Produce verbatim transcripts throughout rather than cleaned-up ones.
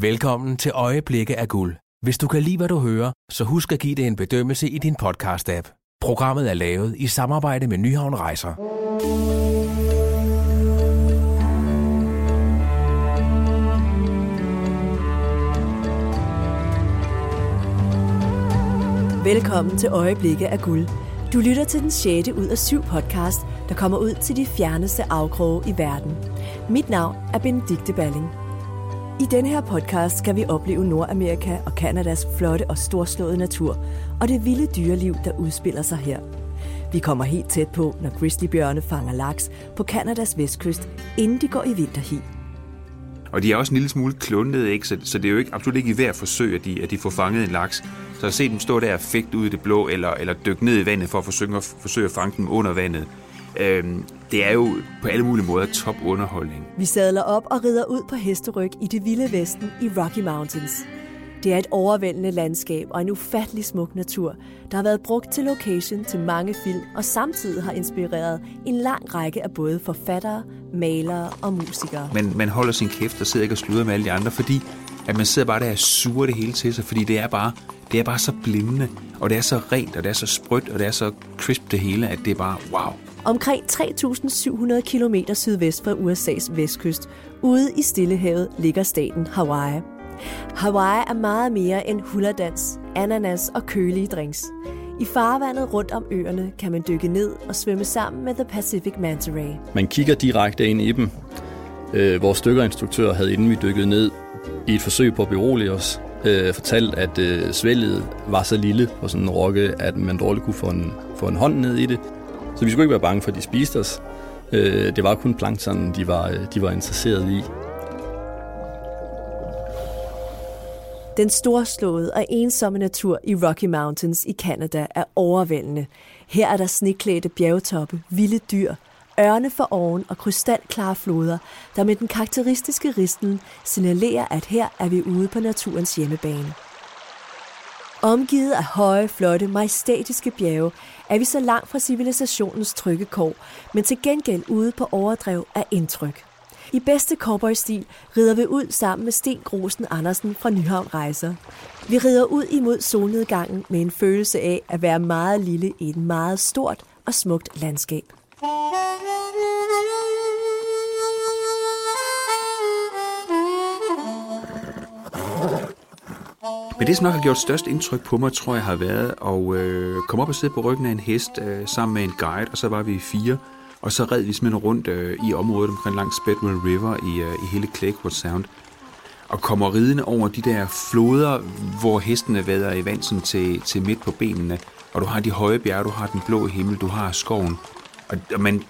Velkommen til Øjeblikke af Guld. Hvis du kan lide, hvad du hører, så husk at give det en bedømmelse i din podcast-app. Programmet er lavet i samarbejde med Nyhavn Rejser. Velkommen til Øjeblikke af Guld. Du lytter til den sjette ud af syv podcast, der kommer ud til de fjerneste afkroge i verden. Mit navn er Benedikte Balling. I denne her podcast skal vi opleve Nordamerika og Kanadas flotte og storslåede natur, og det vilde dyreliv, der udspiller sig her. Vi kommer helt tæt på, når grizzlybjørne fanger laks på Kanadas vestkyst, inden de går i vinterhi. Og de er også en lille smule klundede, ikke? Så, så det er jo ikke, absolut ikke i hver forsøg, at de, at de får fanget en laks. Så at se dem stå der og fægte ud i det blå, eller, eller dykke ned i vandet for at forsøge, forsøge at fange dem under vandet. Øhm, det er jo på alle mulige måder top underholdning. Vi sadler op og rider ud på hesteryg i det vilde vesten i Rocky Mountains. Det er et overvældende landskab og en ufattelig smuk natur, der har været brugt til location til mange film og samtidig har inspireret en lang række af både forfattere, malere og musikere. Men man holder sin kæft og sidder ikke og sluder med alle de andre, fordi at man sidder bare der og suger det hele til sig, fordi det er bare, det er bare så blindende, og det er så rent, og det er så sprødt, og det er så crisp det hele, at det er bare wow. Omkring tre tusind syv hundrede kilometer sydvest for U S A's vestkyst, ude i Stillehavet, ligger staten Hawaii. Hawaii er meget mere end hulladans, ananas og kølige drinks. I farvandet rundt om øerne kan man dykke ned og svømme sammen med The Pacific Manta Ray. Man kigger direkte ind i dem. Øh, vores dykkerinstruktør havde, inden vi dykkede ned, i et forsøg på at berolige os, øh, fortalt, at øh, svælget var så lille på sådan en rokke, at man dårligt kunne få en, få en hånd ned i det. Så vi skulle ikke være bange for, at de spiste os. Øh, det var kun planktonen, de var, de var interesseret i. Den storslåede og ensomme natur i Rocky Mountains i Canada er overvældende. Her er der sneklædte bjergtoppe, vilde dyr, ørne for oven og krystalklare floder, der med den karakteristiske risten signalerer, at her er vi ude på naturens hjemmebane. Omgivet af høje, flotte, majestætiske bjerge, er vi så langt fra civilisationens trygge kår, men til gengæld ude på overdrev af indtryk. I bedste cowboy-stil rider vi ud sammen med Steen Grosen Andersen fra Nyhavn Rejser. Vi rider ud imod solnedgangen med en følelse af at være meget lille i et meget stort og smukt landskab. Men det, som nok har gjort størst indtryk på mig, tror jeg har været at øh, komme op og sidde på ryggen af en hest øh, sammen med en guide, og så var vi fire. Og så red vi simpelthen rundt øh, i området omkring langs Spadwell River i, øh, i hele Claycourt Sound. Og kommer ridende over de der floder, hvor hestene vader i vand sådan til, til midt på benene. Og du har de høje bjerge, du har den blå himmel, du har skoven. Og, og man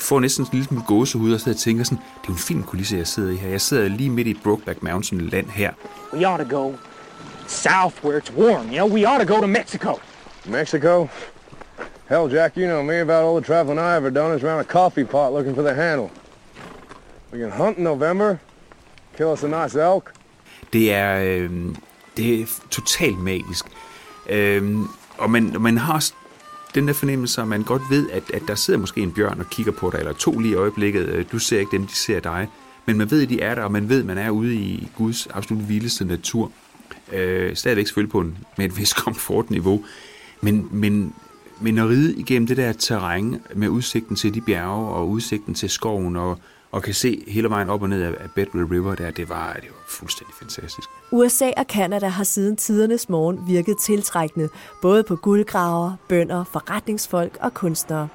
får næsten sådan en lille smule gåsehud og sidder og tænker sådan, det er en fin kulisse, jeg sidder i her. Jeg sidder lige midt i Brookback Mountain land her. We ought to go south where it's warm. You know, we ought to go to Mexico. Mexico? Hell, Jack, you know me, about all the traveling I ever done is around a coffee pot looking for the handle. We can hunt in November, kill us a nice elk. Det er, øh, det er totalt magisk. Øh, og man, man har den der fornemmelse, at man godt ved, at, at der sidder måske en bjørn og kigger på dig, eller to lige i øjeblikket. Du ser ikke dem, de ser dig. Men man ved, at de er der, og man ved, at man er ude i Guds absolut vildeste natur. Øh, stadigvæk selvfølgelig på en, med et vis komfortniveau. Men... men Men at ride igennem det der terræn med udsigten til de bjerge og udsigten til skoven og, og kan se hele vejen op og ned af Better River, der, det, var, det var fuldstændig fantastisk. U S A og Canada har siden tidernes morgen virket tiltrækkende, både på guldgraver, bønder, forretningsfolk og kunstnere.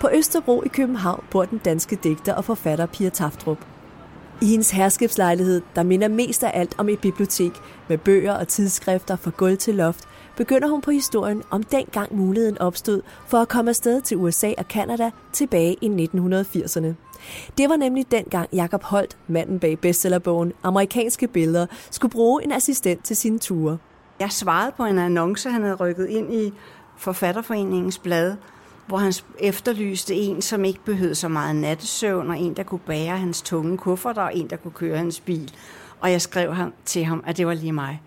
På Østerbro i København bor den danske digter og forfatter Pia Tafdrup. I hendes herskabslejlighed, der minder mest af alt om et bibliotek med bøger og tidsskrifter fra gulv til loft, begynder hun på historien om dengang muligheden opstod for at komme afsted til U S A og Canada tilbage i nitten firserne. Det var nemlig dengang Jacob Holt, manden bag bestsellerbogen Amerikanske Billeder, skulle bruge en assistent til sine ture. Jeg svarede på en annonce, han havde rykket ind i Forfatterforeningens blad, hvor han efterlyste en, som ikke behøvede så meget nattesøvn, og en, der kunne bære hans tunge kufferter, og en, der kunne køre hans bil. Og jeg skrev ham, til ham, at det var lige mig.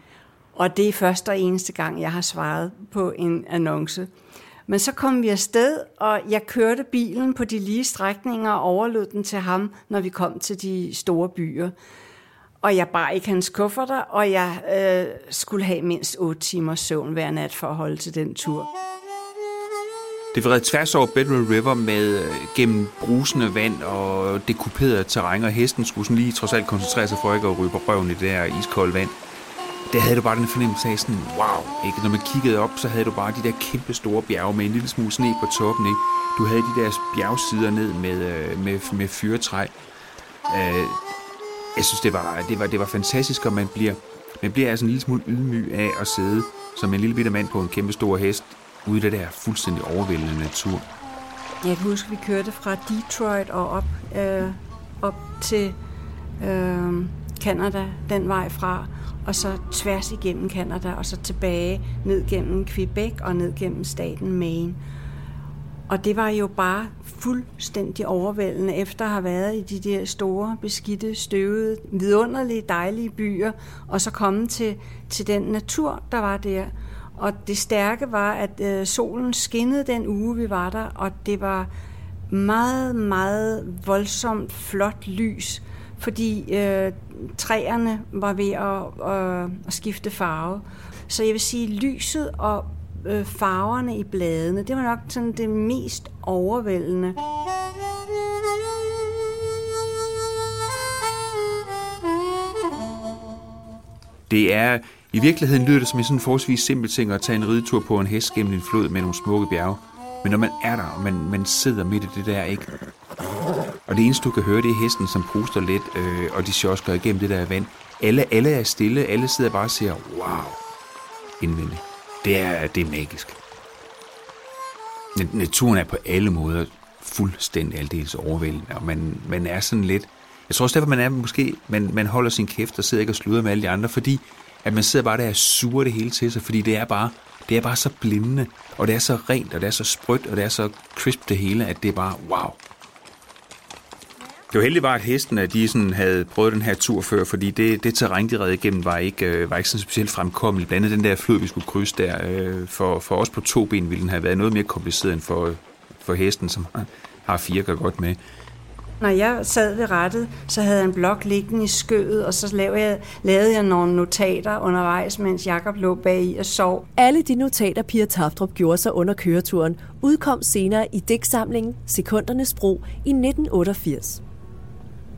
Og det er første og eneste gang, jeg har svaret på en annonce. Men så kom vi afsted, og jeg kørte bilen på de lige strækninger og overlod den til ham, når vi kom til de store byer. Og jeg bar ikke hans kufferter, og jeg øh, skulle have mindst otte timers søvn hver nat for at holde til den tur. Det var tværs over Better River med gennem brusende vand og det kuperede terræn, og hesten skulle sådan lige trods alt koncentrere sig for ikke at ryge på røven i det der iskolde vand. Der havde du bare den fornemmelse af sådan, wow, ikke? Når man kiggede op, så havde du bare de der kæmpe store bjerge med en lille smule sne på toppen, ikke? Du havde de der bjergsider ned med, med, med fyretræ. Jeg synes, det var, det var, det var fantastisk, og man bliver, man bliver altså en lille smule ydmyg af at sidde som en lille bitte mand på en kæmpe stor hest, ude i det der fuldstændig overvældende natur. Jeg kan huske, vi kørte fra Detroit og op, øh, op til øh, Canada, den vej fra, og så tværs igennem Canada, og så tilbage ned gennem Quebec og ned gennem staten Maine. Og det var jo bare fuldstændig overvældende, efter at have været i de der store, beskidte, støvede, vidunderlige, dejlige byer, og så komme til, til den natur, der var der. Og det stærke var, at øh, solen skinnede den uge, vi var der, og det var meget, meget voldsomt flot lys, fordi øh, træerne var ved at, øh, at skifte farve. Så jeg vil sige, lyset og øh, farverne i bladene, det var nok sådan det mest overvældende. Det er... I virkeligheden lyder det som en sådan forholdsvis simpel ting at tage en ridetur på en hest gennem en flod med nogle smukke bjerge. Men når man er der, og man, man sidder midt i det der, ikke? Og det eneste, du kan høre, det er hesten, som puster lidt, øh, og de sjosker igennem det der vand. Alle, alle er stille, alle sidder bare og siger, wow, indvendigt. Det er, det er magisk. Naturen er på alle måder fuldstændig aldeles overvældende, og man, man er sådan lidt... Jeg tror også derfor, man er måske... Man, man holder sin kæft og sidder ikke og sluder med alle de andre, fordi... at man sidder bare der og suger det hele til sig, fordi det er bare det er bare så blindende, og det er så rent, og det er så sprødt, og det er så crisp det hele, at det er bare wow. Det var heldigt var, at hestene de sådan havde prøvet den her tur før, fordi det, det terræn, de red igennem, var ikke, var ikke sådan specielt fremkommeligt. Blandt andet den der flod, vi skulle krydse der, for, for os på to ben ville den have været noget mere kompliceret end for, for hesten, som har fire gør godt med. Når jeg sad ved rattet, så havde jeg en blok liggende i skødet, og så lavede jeg, lavede jeg nogle notater undervejs, mens Jacob lå bag i og sov. Alle de notater, Pia Tafdrup gjorde sig under køreturen, udkom senere i digtsamlingen Sekundernes Bro i nitten otteogfirs.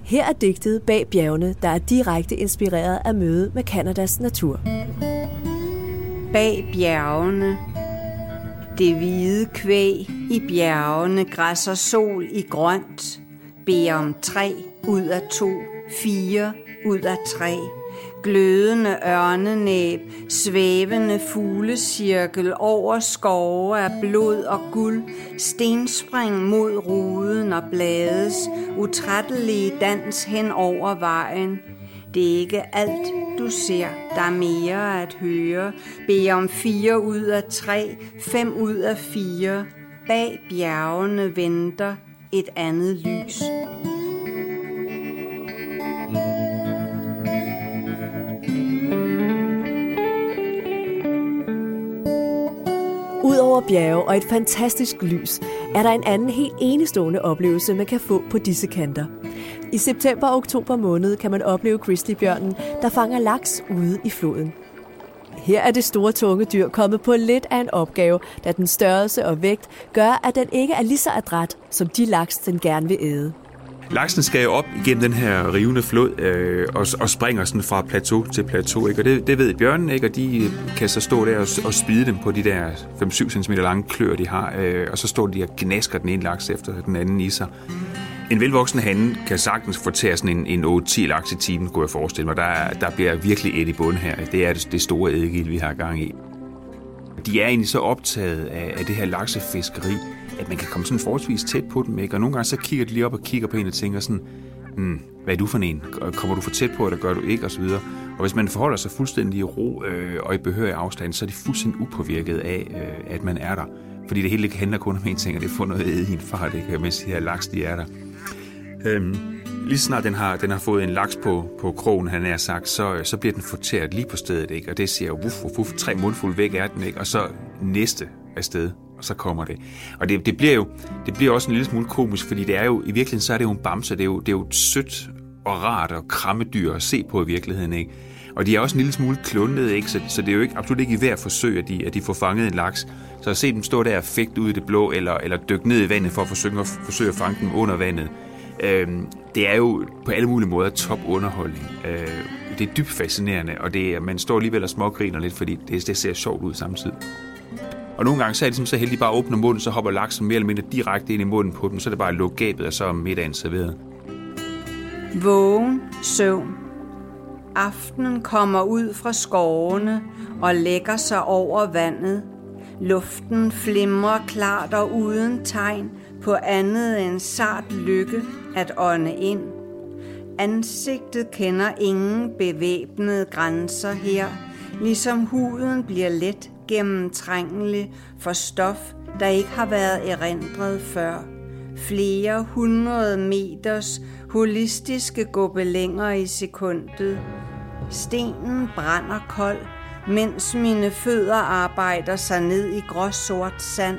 Her er digtet Bag bjergene, der er direkte inspireret af mødet med Kanadas natur. Bag bjergene. Det hvide kvæg i bjergene græsser sol i grønt. Bær om tre ud af to, fire ud af tre. Glødende ørnenæb, svævende fuglecirkel over skove af blod og guld. Stenspring mod ruden og blades utrættelige dans hen over vejen. Det er ikke alt, du ser, der er mere at høre. Bær om fire ud af tre, fem ud af fire. Bag bjergene venter et andet lys. Udover bjerge og et fantastisk lys, er der en anden helt enestående oplevelse, man kan få på disse kanter. I september og oktober måned kan man opleve grizzlybjørnen, der fanger laks ude i floden. Her er det store, tunge dyr kommet på lidt af en opgave, da den størrelse og vægt gør, at den ikke er lige så adræt, som de laks, den gerne vil æde. Laksen skal jo op igennem den her rivende flod øh, og, og springer sådan fra plateau til plateau, ikke? Og det, det ved bjørnen, ikke? Og de kan så stå der og, og spide dem på de der fem til syv centimeter lange klør, de har, øh, og så står de og gnasker den ene laks efter den anden i sig. En velvoksen hane kan sagtens fortære sådan en, en otte til ti laks i timen, kunne jeg forestille mig. Der, der bliver virkelig et i bunden her. Det er det, det store eddegild, vi har gang i. De er egentlig så optaget af, af det her laksefiskeri, at man kan komme sådan forholdsvis tæt på dem, ikke? Og nogle gange så kigger de lige op og kigger på en og tænker sådan, hmm, hvad er du for en? Kommer du for tæt på, eller gør du ikke? Og så videre. Og hvis man forholder sig fuldstændig i ro øh, og i behørig afstand, så er de fuldstændig upåvirket af, øh, at man er der. Fordi det hele ikke handler kun om en ting, og det får noget æde i en fart, ikke? Mens de her laks, de er der. Øhm, lige snart den har, den har fået en laks på, på krogen, han er sagt, så, så bliver den fortæret lige på stedet, ikke? Og det siger wuff, wuff, wuff, tre mundfulde væk er den, ikke? Og så næste afsted, og så kommer det. Og det, det bliver jo det bliver også en lille smule komisk, fordi det er jo, i virkeligheden så er det jo en bamse, det er jo, det er jo sødt og rart og krammedyr at se på i virkeligheden, ikke? Og de er også en lille smule klundede, ikke? Så, så det er jo ikke, absolut ikke i hver forsøg, at de, at de får fanget en laks. Så at se dem stå der og fægte ud i det blå, eller, eller dykke ned i vandet for at forsøge at, forsøge at fange dem under vandet, øhm, det er jo på alle mulige måder top underholdning. Øh, det er dybt fascinerende, og det er, man står alligevel og smågriner lidt, fordi det, det ser sjovt ud samtidig. Og nogle gange så er det så heldigt, bare åbner munden, så hopper laksen mere eller mindre direkte ind i munden på dem, så er det bare at lukke gabet, og så er middagen serveret. Vågen, søvn. Aftenen kommer ud fra skovene og lægger sig over vandet. Luften flimrer klart og uden tegn på andet end sart lykke at ånde ind. Ansigtet kender ingen bevæbnede grænser her, ligesom huden bliver let gennemtrængelig for stof, der ikke har været erindret før. Flere hundrede meters holistiske gobelinger i sekundet. Stenen brænder kold, mens mine fødder arbejder sig ned i gråsort sand.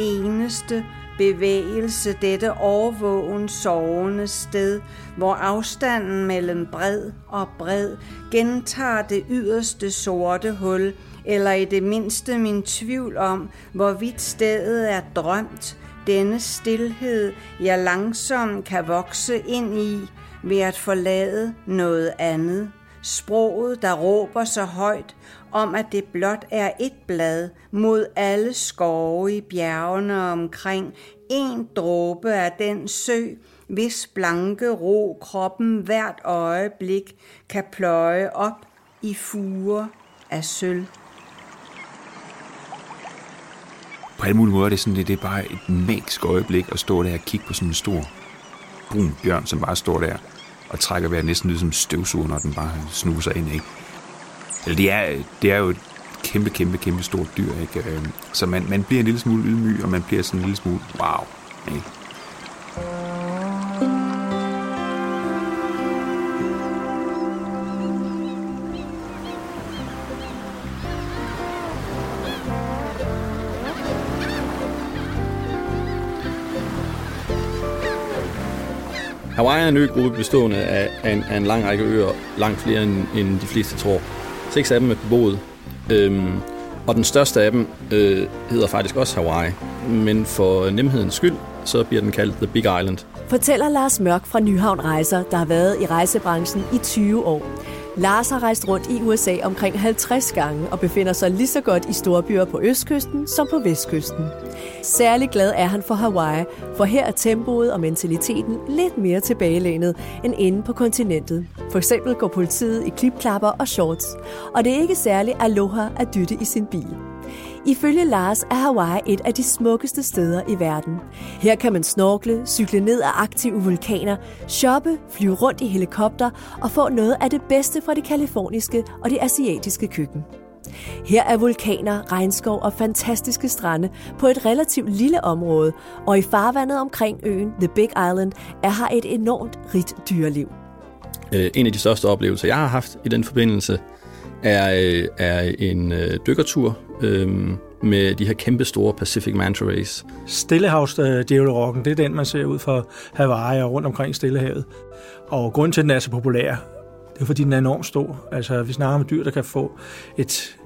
Eneste bevægelse dette årvågen sovende sted, hvor afstanden mellem bred og bred gentager det yderste sorte hul, eller i det mindste min tvivl om, hvorvidt stedet er drømt, denne stilhed, jeg langsomt kan vokse ind i ved at forlade noget andet. Sproget, der råber så højt om, at det blot er et blad mod alle skove i bjergene omkring. En dråbe af den sø, hvis blanke ro kroppen hvert øjeblik kan pløje op i fuger af sølv. På alle mulige måder er det sådan, det er bare et magisk øjeblik at stå der og kigge på sådan en stor brun bjørn, som bare står der og trækker vejret næsten lidt som støvsuger, når den bare snuser ind, ikke? Eller det er, det er jo et kæmpe, kæmpe, kæmpe stort dyr, ikke? Så man, man bliver en lille smule ydmyg, og man bliver sådan en lille smule wow, ikke? Hawaii er en øgruppe bestående af en, af en lang række øer, langt flere end, end de fleste tror. Seks af dem er beboet, øhm, og den største af dem øh, hedder faktisk også Hawaii. Men for nemhedens skyld, så bliver den kaldt The Big Island. Fortæller Lars Mørk fra Nyhavn Rejser, der har været i rejsebranchen i tyve år. Lars har rejst rundt i U S A omkring halvtreds gange og befinder sig lige så godt i storbyer på østkysten som på vestkysten. Særlig glad er han for Hawaii, for her er tempoet og mentaliteten lidt mere tilbagelænet end inde på kontinentet. For eksempel går politiet i klipklapper og shorts, og det er ikke særlig aloha at dytte i sin bil. Ifølge Lars er Hawaii et af de smukkeste steder i verden. Her kan man snorkle, cykle ned af aktive vulkaner, shoppe, flyve rundt i helikopter og få noget af det bedste fra det kaliforniske og det asiatiske køkken. Her er vulkaner, regnskov og fantastiske strande på et relativt lille område, og i farvandet omkring øen The Big Island er her et enormt rigt dyreliv. En af de største oplevelser, jeg har haft i den forbindelse, er, er en øh, dykkertur øh, med de her kæmpe store Pacific Manta Rays. Stillehavsdjævlerokken, det er den, man ser ud fra Hawaii og rundt omkring Stillehavet. Og grunden til, den er så populær, det er, fordi den er enormt stor. Altså, vi snakker om dyr, der kan få et...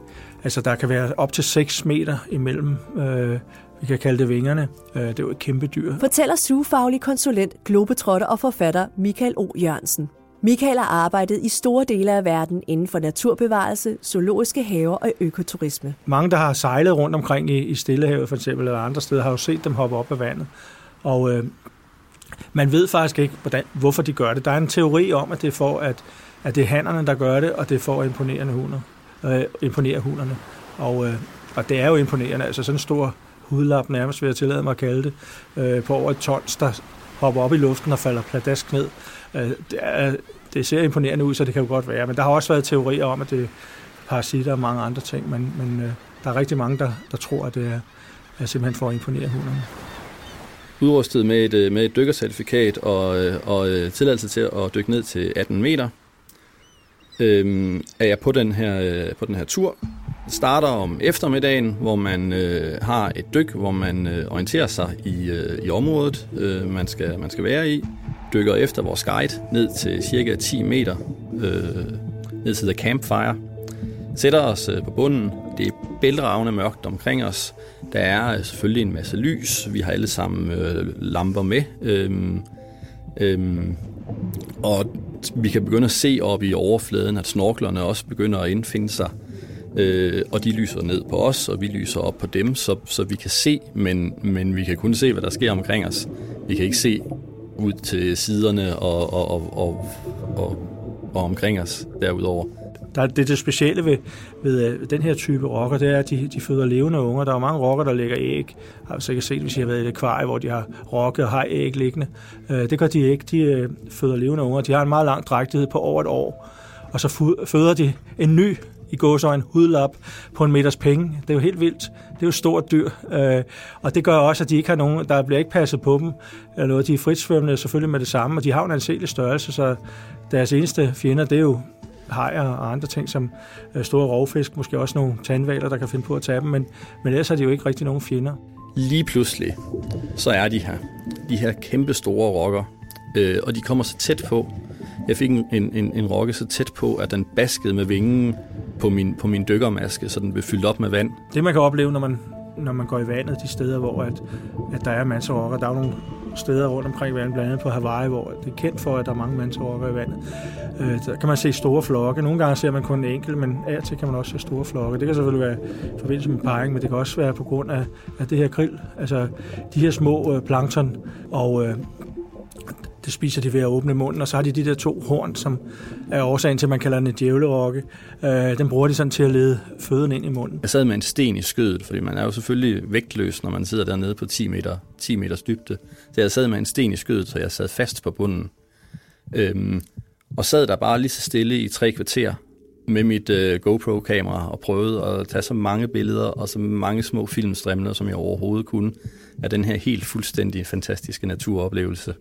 Altså, der kan være op til seks meter imellem... Øh, Vi kan kalde det vingerne. Det er jo et kæmpe dyr. Fortæller zoofaglig konsulent, globetrotter og forfatter Michael O. Jørgensen. Michael har arbejdet i store dele af verden inden for naturbevarelse, zoologiske haver og økoturisme. Mange, der har sejlet rundt omkring i Stillehavet for eksempel, eller andre steder, har jo set dem hoppe op af vandet. Og øh, man ved faktisk ikke, hvordan, hvorfor de gør det. Der er en teori om, at det er for, at, at det er hannerne, der gør det, og det er for at imponere hunder, øh, imponere hunderne. Og, øh, og det er jo imponerende. Altså sådan en stor hudlap, nærmest vil jeg tillade mig at kalde det, øh, på over et tons, der hopper op i luften og falder pladask ned. Det ser imponerende ud, så det kan jo godt være. Men der har også været teorier om, at det er parasitter og mange andre ting, men, men der er rigtig mange, der, der tror, at det er, er simpelthen for at imponere hunderne. Udrustet med et, med et dykkercertifikat og, og tilladelse til at dykke ned til atten meter, øhm, er jeg på den her, på den her tur. Det starter om eftermiddagen, hvor man øh, har et dyk, hvor man øh, orienterer sig i, øh, i området, øh, man, skal, man skal være i. dykker efter vores guide ned til cirka ti meter, øh, ned til The Campfire, sætter os på bunden. Det er bælteragende mørkt omkring os. Der er selvfølgelig en masse lys. Vi har alle sammen øh, lamper med. Øhm, øhm, og vi kan begynde at se op i overfladen, at snorklerne også begynder at indfinde sig. Øh, og de lyser ned på os, og vi lyser op på dem, så, så vi kan se, men, men vi kan kun se, hvad der sker omkring os. Vi kan ikke se ud til siderne og, og, og, og, og, og omkring os derudover. Der er det, det specielle ved, ved den her type rokker, det er, at de, de føder levende unger. Der er jo mange rokker, der lægger æg. Har jeg sikkert set, hvis I har været i et akvarie, hvor de har rokke og har æg liggende. Det gør de ikke. De føder levende unger. De har en meget lang drægtighed på over et år. Og så føder de en ny, i gåseøjne, hudlap på en meters penge. Det er jo helt vildt. Det er jo stort dyr. Og det gør også, at de ikke har nogen, der bliver ikke passet på dem. Eller noget. De er fritsvømmende selvfølgelig med det samme, og de har en anselig størrelse, så deres eneste fjender, det er jo hajer og andre ting som store rovfisk, måske også nogle tandvaler, der kan finde på at tage dem, men, men ellers har de jo ikke rigtig nogen fjender. Lige pludselig, så er de her. De her kæmpe store rokker, øh, og de kommer så tæt på. Jeg fik en, en, en rokke så tæt på, at den baskede med vingen på min, på min dykkermaske, så den blev fyldt op med vand. Det man kan opleve, når man, når man går i vandet, de steder, hvor at, at der er mantarokker, der er nogle steder rundt omkring vandet, blandt andet på Hawaii, hvor det er kendt for, at der er mange mantarokker i vandet. Øh, der kan man se store flokke. Nogle gange ser man kun en enkelt, men af til kan man også se store flokke. Det kan selvfølgelig være i forbindelse med parring, men det kan også være på grund af, af det her krill. Altså de her små øh, plankton, og øh, det spiser de ved at åbne munden, og så har de de der to horn, som er årsagen til, at man kalder den en djævlerokke. Øh, den bruger de sådan til at lede føden ind i munden. Jeg sad med en sten i skødet, fordi man er jo selvfølgelig vægtløs, når man sidder dernede på ti meters dybde. Så jeg sad med en sten i skødet, så jeg sad fast på bunden. Øhm, og sad der bare lige så stille i tre kvarter med mit øh, GoPro-kamera og prøvede at tage så mange billeder og så mange små filmstrimler, som jeg overhovedet kunne, af den her helt fuldstændig fantastiske naturoplevelse.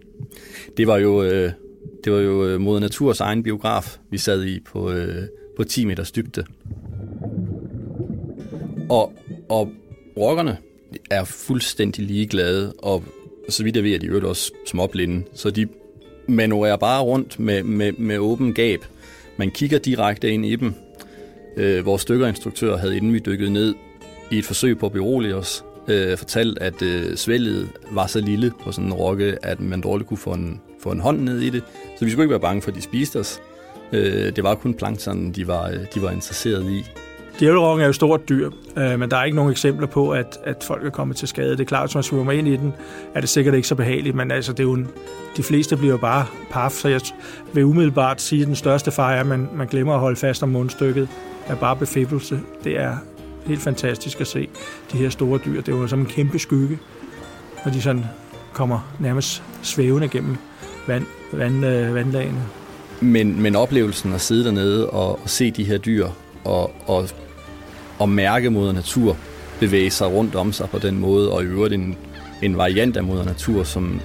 Det var jo, øh, det var jo mod naturs egen biograf, vi sad i på, øh, på ti meters dybde. Og, og rockerne er fuldstændig ligeglade, og så vidt jeg ved, at de øvrigt også småblinde, så de manøvrerer bare rundt med, med, med åben gab. Man kigger direkte ind i dem. Øh, vores dykkerinstruktør havde, inden vi dykkede ned, i et forsøg på at berolige os, øh, fortalt, at øh, svælget var så lille på sådan en rokke, at man dårligt kunne få en, få en hånd ned i det. Så vi skulle ikke være bange for, at de spiste os. Øh, det var kun planktonen, de var, de var interesseret i. Djævlerokken er jo stort dyr, øh, men der er ikke nogen eksempler på, at, at folk er kommet til skade. Det er klart, at hvis man svømmer ind i den, er det sikkert ikke så behageligt, men altså, det er jo en, de fleste bliver bare paf, så jeg vil umiddelbart sige, at den største far er, at man, man glemmer at holde fast om mundstykket, er bare befibbelse. Det er helt fantastisk at se de her store dyr. Det er jo som en kæmpe skygge, når de sådan kommer nærmest svævende gennem vand, vand, øh, vandlagene. Men, men oplevelsen at sidde dernede og, og se de her dyr og, og og mærke moder natur bevæge sig rundt om sig på den måde, og i øvrigt en, en variant af moder natur, som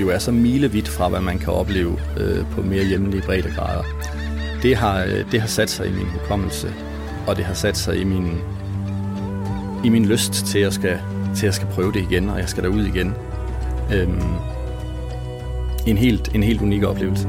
jo er så milevidt fra, hvad man kan opleve øh, på mere hjemlige breddegrader. Det har, øh, det har sat sig i min hukommelse, og det har sat sig i min, i min lyst til at, skal, til at skal prøve det igen, og jeg skal derud igen. Øhm, en, helt, en helt unik oplevelse.